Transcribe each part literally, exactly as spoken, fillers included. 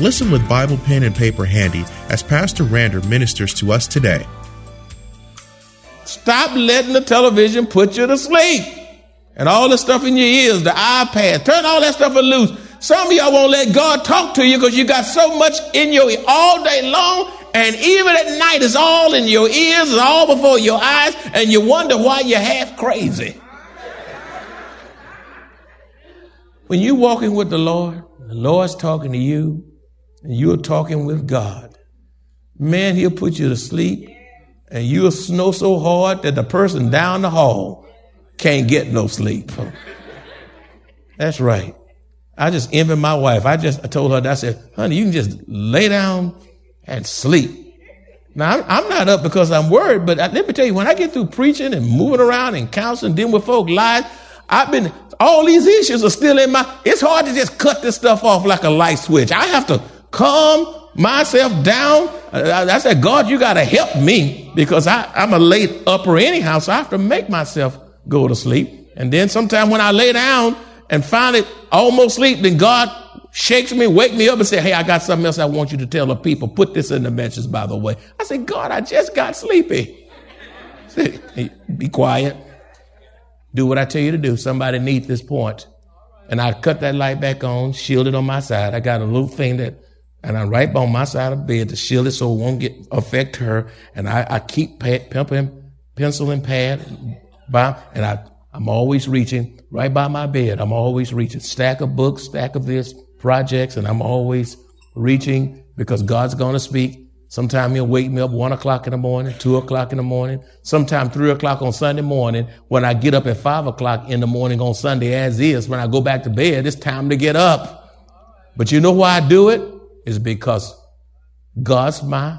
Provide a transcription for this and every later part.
Listen with Bible pen and paper handy as Pastor Rander ministers to us today. Stop letting the television put you to sleep and all the stuff in your ears, the iPad. Turn all that stuff loose. Some of y'all won't let God talk to you because you got so much in your ear all day long, and even at night it's all in your ears, it's all before your eyes, and you wonder why you're half crazy. When you're walking with the Lord, the Lord's talking to you, and you're talking with God, man, He'll put you to sleep, and you'll snow so hard that the person down the hall can't get no sleep. That's right. I just envy my wife. I just I told her, I said, honey, you can just lay down and sleep. Now, I'm, I'm not up because I'm worried, but I, let me tell you, when I get through preaching and moving around and counseling, dealing with folk lies, I've been, all these issues are still in my, it's hard to just cut this stuff off like a light switch. I have to calm myself down. I, I said, God, you got to help me because I, I'm a late upper anyhow, so I have to make myself go to sleep. And then sometime when I lay down and finally almost sleep, then God shakes me, wake me up and say, hey, I got something else I want you to tell the people. Put this in the message, by the way. I said, God, I just got sleepy. I said, hey, be quiet. Do what I tell you to do. Somebody needs this point. And I cut that light back on, shield it on my side. I got a little thing that, and I right on my side of the bed to shield it so it won't get affect her. And I, I keep pad, pimping, pencil and pad, by, and I, I'm always reaching right by my bed. I'm always reaching. Stack of books, stack of this, projects, and I'm always reaching because God's going to speak. Sometimes He'll wake me up one o'clock in the morning, two o'clock in the morning, sometime three o'clock on Sunday morning. When I get up at five o'clock in the morning on Sunday as is, when I go back to bed, it's time to get up. But you know why I do it? It's because God's my,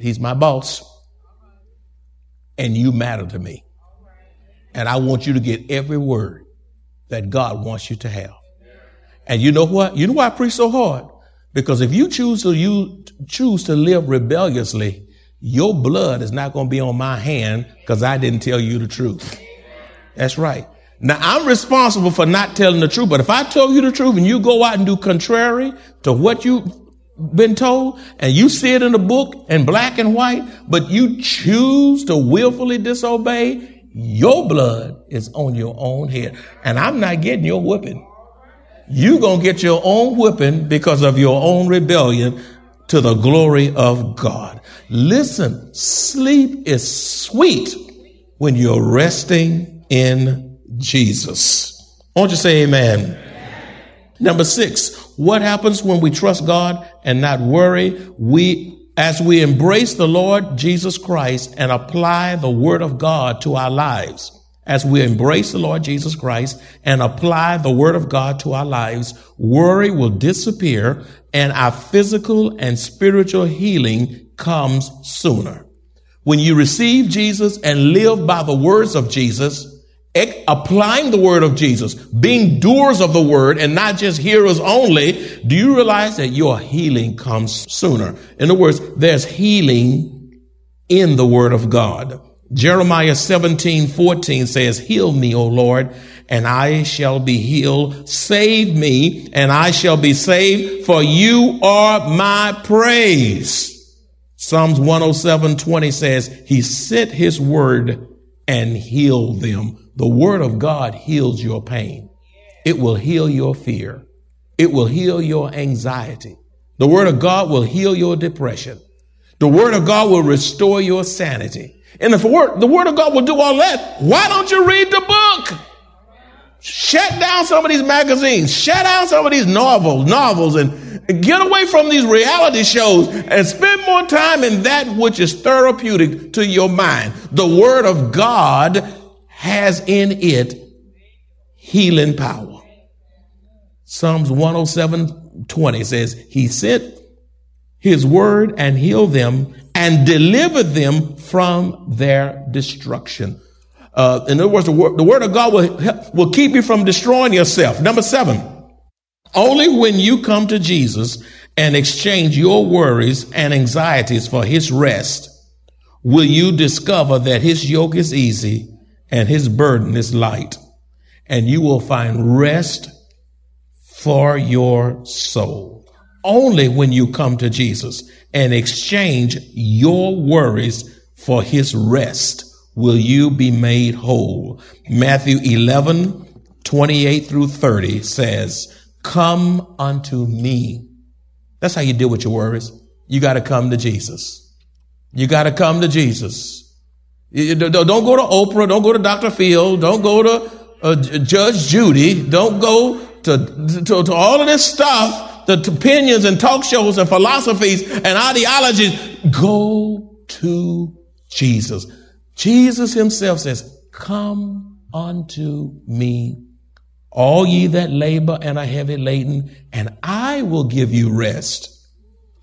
He's my boss. And you matter to me. And I want you to get every word that God wants you to have. And you know what? You know why I preach so hard? Because if you choose to you choose to live rebelliously, your blood is not going to be on my hand because I didn't tell you the truth. That's right. Now, I'm responsible for not telling the truth. But if I tell you the truth and you go out and do contrary to what you've been told and you see it in the book in black and white, but you choose to willfully disobey, your blood is on your own head. And I'm not getting your whipping. You're going to get your own whipping because of your own rebellion to the glory of God. Listen, sleep is sweet when you're resting in Jesus. Won't you say amen? Amen. Number six, what happens when we trust God and not worry? We As we embrace the Lord Jesus Christ and apply the Word of God to our lives. As we embrace the Lord Jesus Christ and apply the Word of God to our lives, worry will disappear and our physical and spiritual healing comes sooner. When you receive Jesus and live by the words of Jesus, applying the Word of Jesus, being doers of the Word and not just hearers only, do you realize that your healing comes sooner? In other words, there's healing in the Word of God. Jeremiah seventeen fourteen says, heal me, O Lord, and I shall be healed. Save me, and I shall be saved, for you are my praise. Psalms one oh seven twenty says he sent his word and healed them. The word of God heals your pain. It will heal your fear. It will heal your anxiety. The word of God will heal your depression. The word of God will restore your sanity. And if the word, the word of God will do all that, why don't you read the book? Shut down some of these magazines. Shut down some of these novels, novels and get away from these reality shows and spend more time in that which is therapeutic to your mind. The word of God has in it healing power. Psalms one oh seven twenty says he sent his word and healed them and delivered them from their destruction. Uh, in other words, the word, the word of God will help, will keep you from destroying yourself. Number seven, only when you come to Jesus and exchange your worries and anxieties for his rest will you discover that his yoke is easy and his burden is light, and you will find rest for your soul. Only when you come to Jesus and exchange your worries for his rest will you be made whole. Matthew eleven, twenty-eight through thirty says, come unto me. That's how you deal with your worries. You got to come to Jesus. You got to come to Jesus. You don't go to Oprah. Don't go to Doctor Phil. Don't go to uh, Judge Judy. Don't go to, to, to all of this stuff, the opinions and talk shows and philosophies and ideologies. Go to Jesus. Jesus himself says, come unto me, all ye that labor and are heavy laden, and I will give you rest.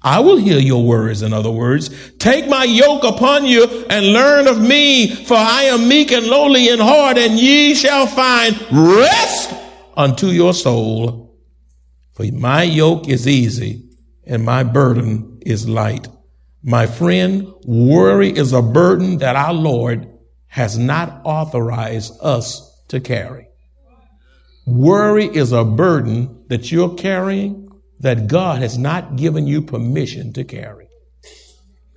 I will heal your worries, in other words. Take my yoke upon you and learn of me, for I am meek and lowly in heart, and ye shall find rest unto your soul. For my yoke is easy and my burden is light. My friend, worry is a burden that our Lord has not authorized us to carry. Worry is a burden that you're carrying that God has not given you permission to carry.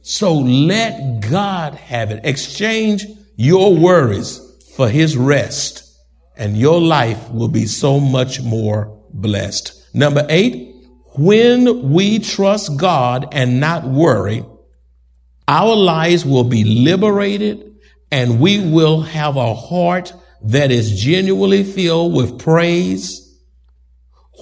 So let God have it. Exchange your worries for his rest, and your life will be so much more blessed. Number eight, when we trust God and not worry, our lives will be liberated, and we will have a heart that is genuinely filled with praise.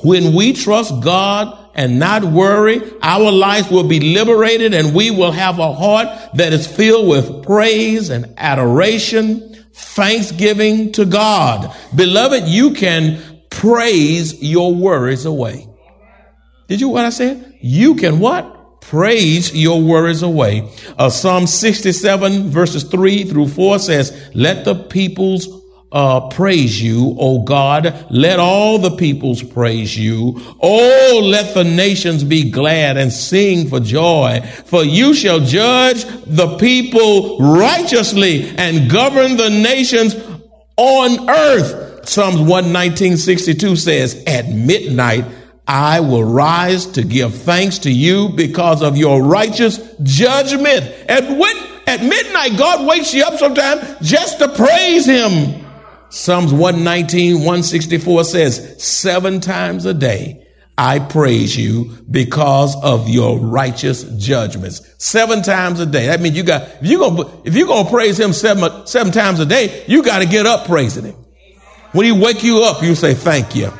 When we trust God and not worry, our lives will be liberated, and we will have a heart that is filled with praise and adoration, thanksgiving to God. Beloved, you can praise your worries away. Did you hear what I said? You can what? Praise your worries away. Uh, Psalm sixty-seven verses three through four says, let the peoples uh, praise you, O God. Let all the peoples praise you. Oh, let the nations be glad and sing for joy. For you shall judge the people righteously and govern the nations on earth. Psalms one nineteen, sixty-two says, at midnight, I will rise to give thanks to you because of your righteous judgment. At, when, at midnight, God wakes you up sometime just to praise him. Psalms one nineteen, one sixty-four says, seven times a day I praise you because of your righteous judgments. Seven times a day. That means you got, if you're gonna, if you're gonna praise him seven, seven times a day, you got to get up praising him. When he wake you up, you say, thank you.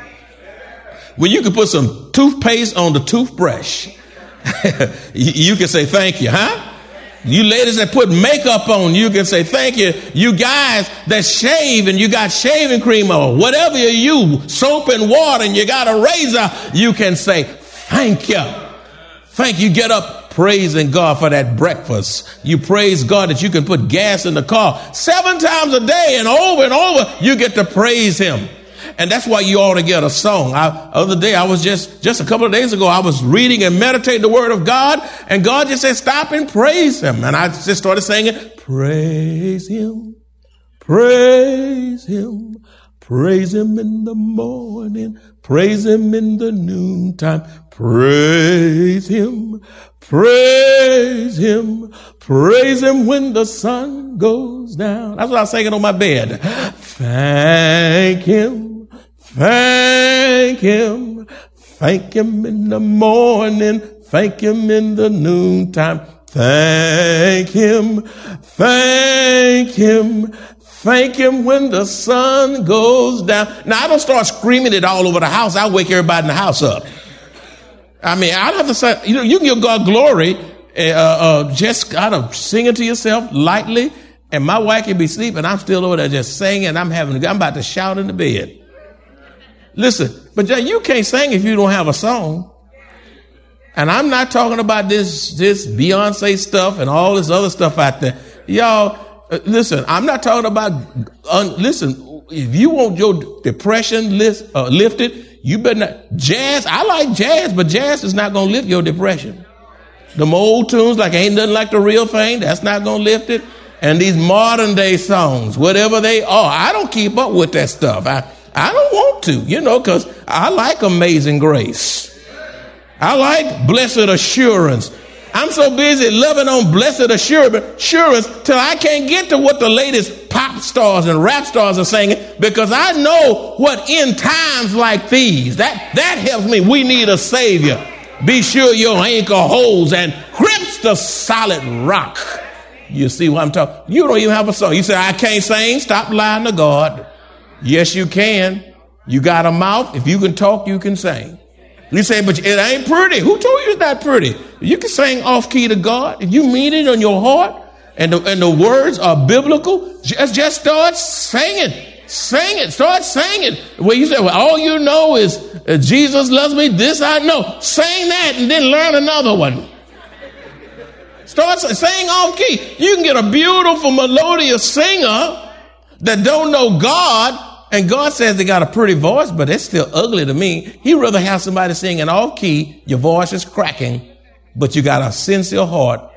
When you can put some toothpaste on the toothbrush, you can say thank you, huh? You ladies that put makeup on, you can say thank you. You guys that shave and you got shaving cream on, whatever you use, soap and water, and you got a razor, you can say thank you. Thank you. Get up praising God for that breakfast. You praise God that you can put gas in the car. Seven times a day and over and over, you get to praise him. And that's why you ought to get a song. I, other day, I was just, just a couple of days ago, I was reading and meditating the word of God, and God just said, stop and praise him. And I just started singing, praise him, praise him, Praise him in the morning, praise him in the noontime, praise him, praise him, praise him when the sun goes down. That's what I was singing on my bed. Thank him, thank him, thank him in the morning, thank him in the noontime, thank him, thank him. Thank him when the sun goes down. Now, I don't start screaming it all over the house. I wake everybody in the house up. I mean, I don't have to say, you know, you can give God glory uh, uh, just kind of singing to yourself lightly. And my wife can be sleeping. I'm still over there just singing. I'm having, I'm about to shout in the bed. Listen, but you can't sing if you don't have a song. And I'm not talking about this, this Beyoncé stuff and all this other stuff out there. Y'all. Listen, I'm not talking about, un, listen, if you want your depression list, uh, lifted, you better not. Jazz, I like jazz, but jazz is not going to lift your depression. Them old tunes like Ain't Nothing Like the Real Thing, that's not going to lift it. And these modern day songs, whatever they are, I don't keep up with that stuff. I, I don't want to, you know, because I like Amazing Grace. I like Blessed Assurance. I'm so busy loving on Blessed Assurance till I can't get to what the latest pop stars and rap stars are singing, because I know what in times like these, that, that helps me. We need a savior. Be sure your anchor holds and grips the solid rock. You see what I'm talking? You don't even have a song. You say, I can't sing. Stop lying to God. Yes, you can. You got a mouth. If you can talk, you can sing. You say, but it ain't pretty. Who told you it's not pretty? You can sing off key to God. If you mean it on your heart and the, and the words are biblical, just, just start singing. Sing it. Start singing. Where you say, well, all you know is uh, Jesus loves me. This I know. Sing that and then learn another one. Start singing off key. You can get a beautiful melodious singer that don't know God. And God says they got a pretty voice, but it's still ugly to me. He'd rather have somebody singing off key. Your voice is cracking, but you got a sincere heart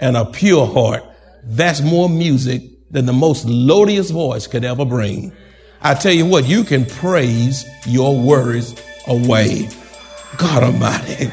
and a pure heart. That's more music than the most melodious voice could ever bring. I tell you what, you can praise your worries away. God Almighty.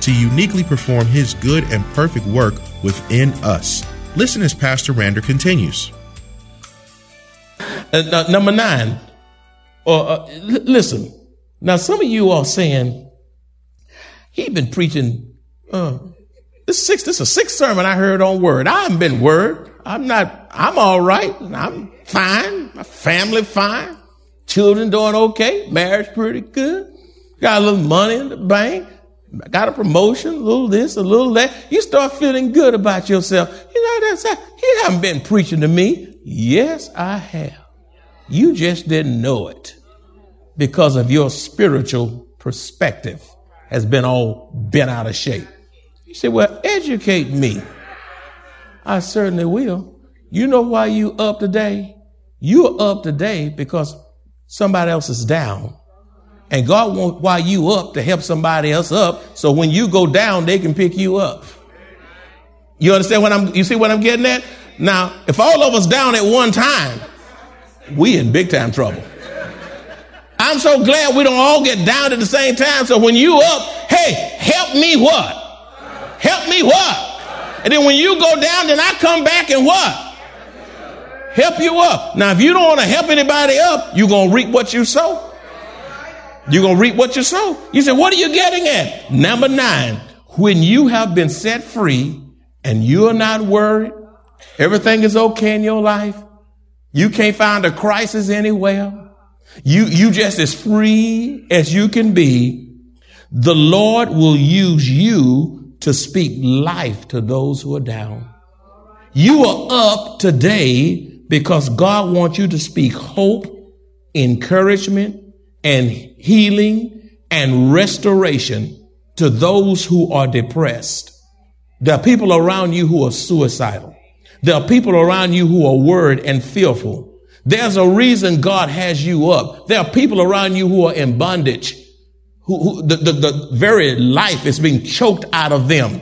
to uniquely perform His good and perfect work within us. Listen as Pastor Rander continues. Uh, number nine, or uh, l- listen. Now, some of you are saying, he's been preaching. Uh, this six, this is a sixth sermon I heard on word. I haven't been word. I'm not. I'm all right. I'm fine. My family fine. Children doing okay. Marriage pretty good. Got a little money in the bank. Got a promotion, a little this, a little that. You start feeling good about yourself. You know, that's how, he haven't been preaching to me. Yes, I have. You just didn't know it because of your spiritual perspective has been all bent out of shape. You say, well, educate me. I certainly will. You know why you up today? You're up today because somebody else is down. And God wants why you up to help somebody else up. So when you go down, they can pick you up. You understand what I'm, you see what I'm getting at? Now, if all of us down at one time, we in big time trouble. I'm so glad we don't all get down at the same time. So when you up, hey, help me what? Help me what? And then when you go down, then I come back and what? Help you up. Now, if you don't want to help anybody up, you're going to reap what you sow. You're going to reap what you sow. You say, what are you getting at? Number nine, when you have been set free and you're not worried, everything is okay in your life. You can't find a crisis anywhere. You, you just as free as you can be. The Lord will use you to speak life to those who are down. You are up today because God wants you to speak hope, encouragement, and healing and restoration to those who are depressed. There are people around you who are suicidal. There are people around you who are worried and fearful. There's a reason God has you up. There are people around you who are in bondage, who, who the, the, the very life is being choked out of them.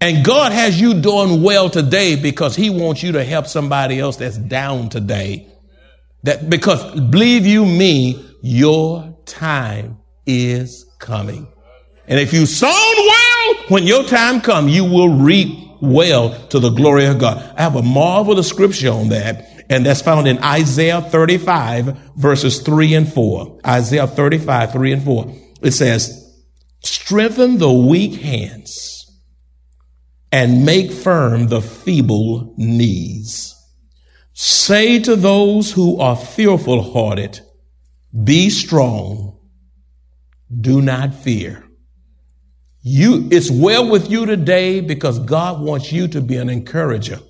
And God has you doing well today because he wants you to help somebody else that's down today. That, because believe you me, your time is coming. And if you sown well, when your time comes, you will reap well to the glory of God. I have a marvelous scripture on that. And that's found in Isaiah thirty-five, verses three and four. Isaiah thirty-five, three and four. It says, strengthen the weak hands and make firm the feeble knees. Say to those who are fearful hearted, be strong. Do not fear. You, it's well with you today because God wants you to be an encourager.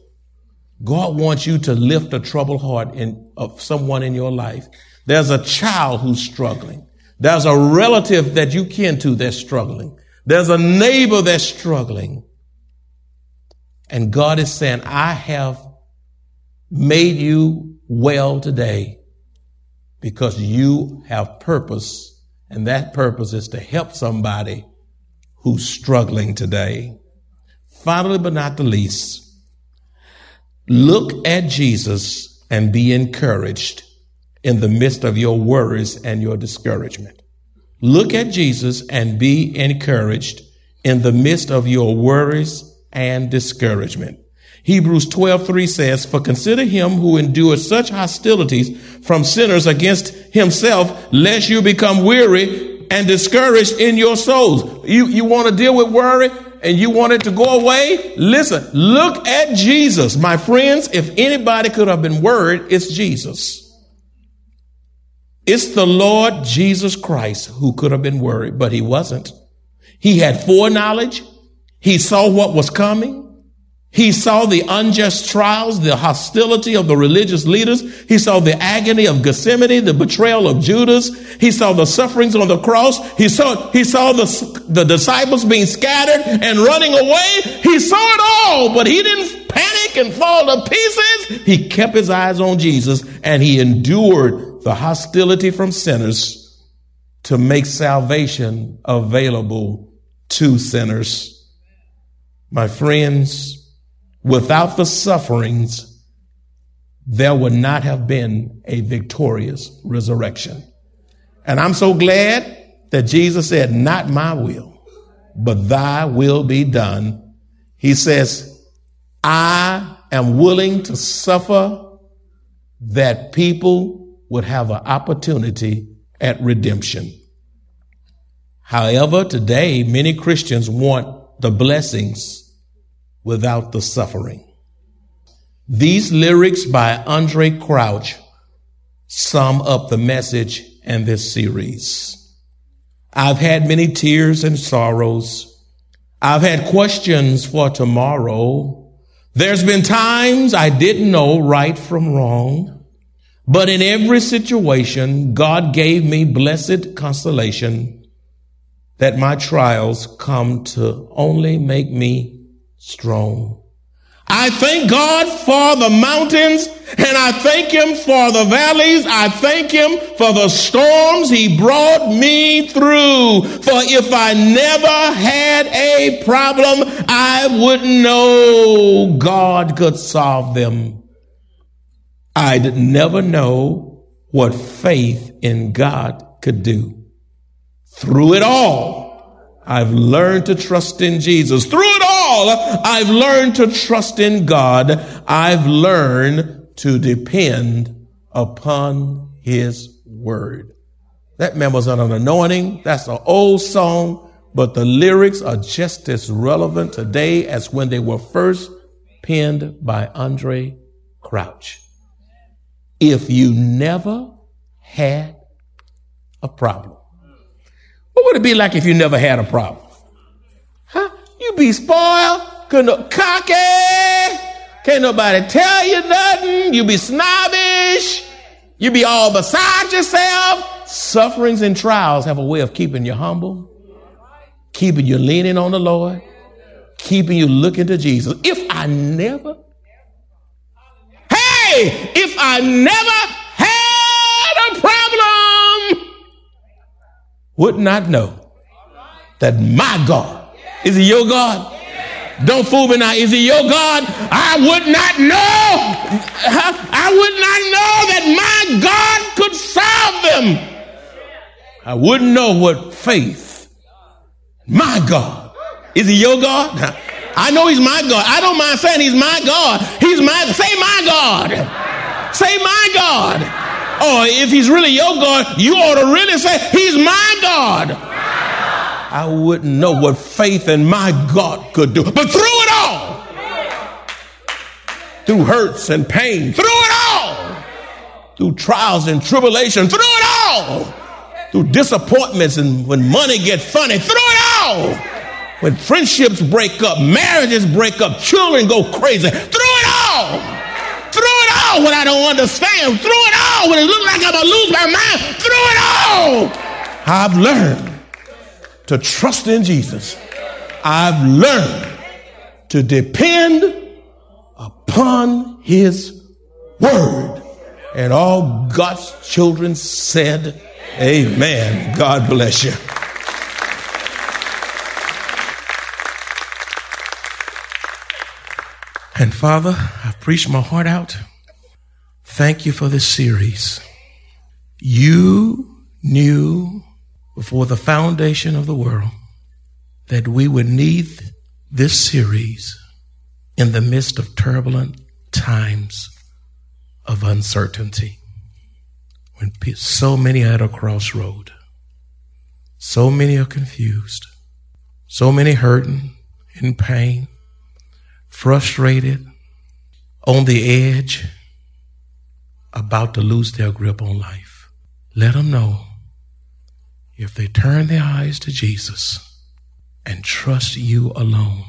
God wants you to lift a troubled heart in, of someone in your life. There's a child who's struggling. There's a relative that you kin to that's struggling. There's a neighbor that's struggling. And God is saying, I have made you well today because you have purpose, and that purpose is to help somebody who's struggling today. Finally, but not the least, look at Jesus and be encouraged in the midst of your worries and your discouragement. Look at Jesus and be encouraged in the midst of your worries and discouragement. Hebrews twelve three says, for consider him who endured such hostilities from sinners against himself, lest you become weary and discouraged in your souls. You, you want to deal with worry? And you want it to go away? Listen, look at Jesus. My friends, if anybody could have been worried, it's Jesus. It's the Lord Jesus Christ who could have been worried, but he wasn't. He had foreknowledge. He saw what was coming. He saw the unjust trials, the hostility of the religious leaders. He saw the agony of Gethsemane, the betrayal of Judas. He saw the sufferings on the cross. He saw, he saw the, the disciples being scattered and running away. He saw it all, but he didn't panic and fall to pieces. He kept his eyes on Jesus, and he endured the hostility from sinners to make salvation available to sinners. My friends, without the sufferings, there would not have been a victorious resurrection. And I'm so glad that Jesus said, not my will, but thy will be done. He says, I am willing to suffer that people would have an opportunity at redemption. However, today, many Christians want the blessings without the suffering. These lyrics by Andraé Crouch sum up the message and this series. I've had many tears and sorrows. I've had questions for tomorrow. There's been times I didn't know right from wrong. But in every situation, God gave me blessed consolation that my trials come to only make me strong. I thank God for the mountains, and I thank him for the valleys. I thank him for the storms he brought me through. For if I never had a problem, I wouldn't know God could solve them. I'd never know what faith in God could do. Through it all, I've learned to trust in Jesus. Through it all, I've learned to trust in God. I've learned to depend upon his word. That man was on an anointing. That's an old song, but the lyrics are just as relevant today as when they were first penned by Andraé Crouch. If you never had a problem, what would it be like if you never had a problem? Huh? You be spoiled, cocky, Can't nobody tell you nothing. You be snobbish. You be all beside yourself. Sufferings and trials have a way of keeping you humble, keeping you leaning on the Lord, keeping you looking to Jesus. If I never, hey, if I never had a problem, would not know that my God, is he your God? Don't fool me now. Is he your God? I would not know. I would not know that my God could solve them. I wouldn't know what faith. My God. Is he your God? I know he's my God. I don't mind saying he's my God. He's my, say my God. Say my God. Or if he's really your God, you ought to really say he's my God. I wouldn't know what faith in my God could do. But through it all, through hurts and pain, through it all, through trials and tribulation, through it all, through disappointments and when money gets funny, through it all, when friendships break up, marriages break up, children go crazy, through it all, through it all when I don't understand, through it all when it looks like I'm going to lose my mind, through it all, I've learned to trust in Jesus. I've learned to depend upon his word. And all God's children said, amen. God bless you. And Father, I've preached my heart out. Thank you for this series. You knew before the foundation of the world that we would need this series in the midst of turbulent times of uncertainty. When so many are at a crossroad, so many are confused, so many hurting, in pain, frustrated, on the edge, about to lose their grip on life. Let them know if they turn their eyes to Jesus and trust you alone,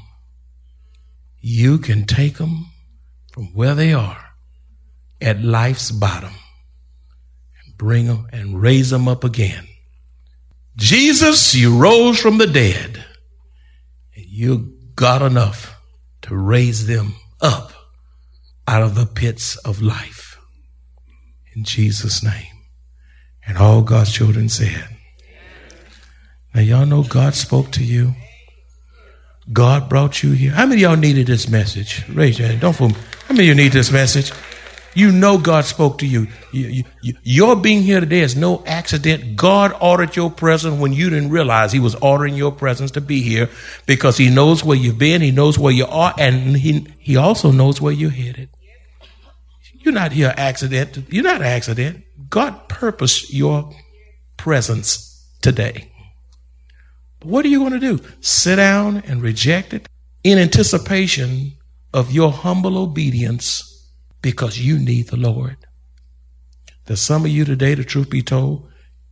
you can take them from where they are at life's bottom and bring them and raise them up again. Jesus, you rose from the dead, and you got enough to raise them up out of the pits of life. In Jesus' name. And all God's children said, now, y'all know God spoke to you. God brought you here. How many of y'all needed this message? Raise your hand. Don't fool me. How many of you need this message? You know God spoke to you. You, you. Your being here today is no accident. God ordered your presence when you didn't realize he was ordering your presence to be here because he knows where you've been. He knows where you are. And he, he also knows where you're headed. You're not here accident. You're not an accident. God purposed your presence today. What are you going to do? Sit down and reject it in anticipation of your humble obedience because you need the Lord. There's some of you today, the truth be told,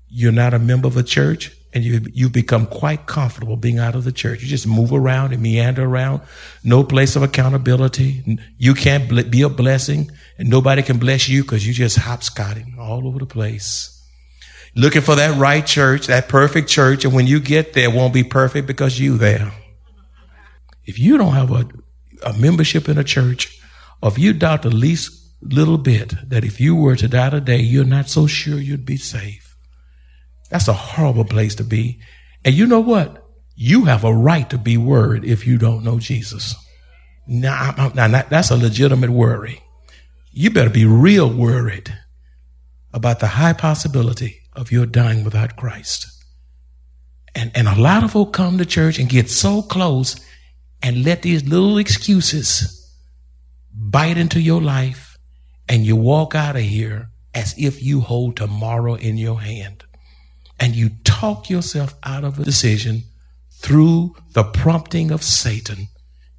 you're not a member of a church and you, you've become quite comfortable being out of the church. You just move around and meander around. No place of accountability. You can't be a blessing and nobody can bless you because you just hopscotching all over the place. Looking for that right church, that perfect church, and when you get there, it won't be perfect because you there. If you don't have a, a membership in a church, or if you doubt the least little bit that if you were to die today, you're not so sure you'd be safe. That's a horrible place to be. And you know what? You have a right to be worried if you don't know Jesus. Now, now that's a legitimate worry. You better be real worried about the high possibility of your dying without Christ. And, and a lot of folk come to church and get so close and let these little excuses bite into your life and you walk out of here as if you hold tomorrow in your hand. And you talk yourself out of a decision through the prompting of Satan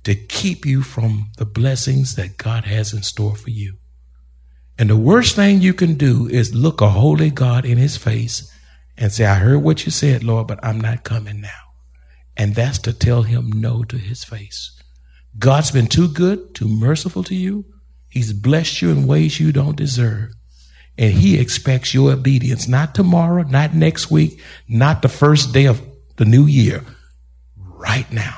to keep you from the blessings that God has in store for you. And the worst thing you can do is look a holy God in his face and say, I heard what you said, Lord, but I'm not coming now. And that's to tell him no to his face. God's been too good, too merciful to you. He's blessed you in ways you don't deserve. And he expects your obedience, not tomorrow, not next week, not the first day of the new year, right now.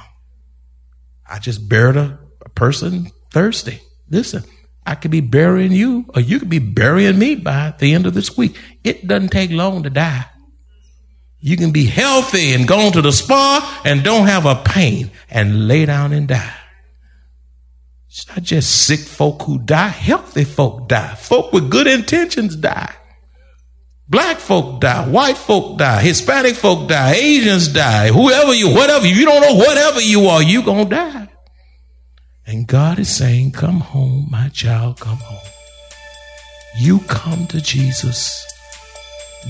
I just buried a, a person Thursday. Listen, I could be burying you, or you could be burying me by the end of this week. It doesn't take long to die. You can be healthy and go to the spa and don't have a pain and lay down and die. It's not just sick folk who die. Healthy folk die. Folk with good intentions die. Black folk die. White folk die. Hispanic folk die. Asians die. Whoever you, whatever you, you don't know whatever you are, you're going to die. And God is saying, come home, my child, come home. You come to Jesus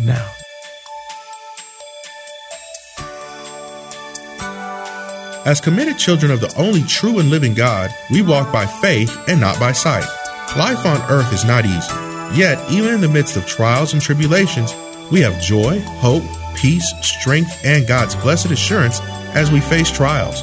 now. As committed children of the only true and living God, we walk by faith and not by sight. Life on earth is not easy. Yet, even in the midst of trials and tribulations, we have joy, hope, peace, strength, and God's blessed assurance as we face trials.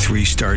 Three-star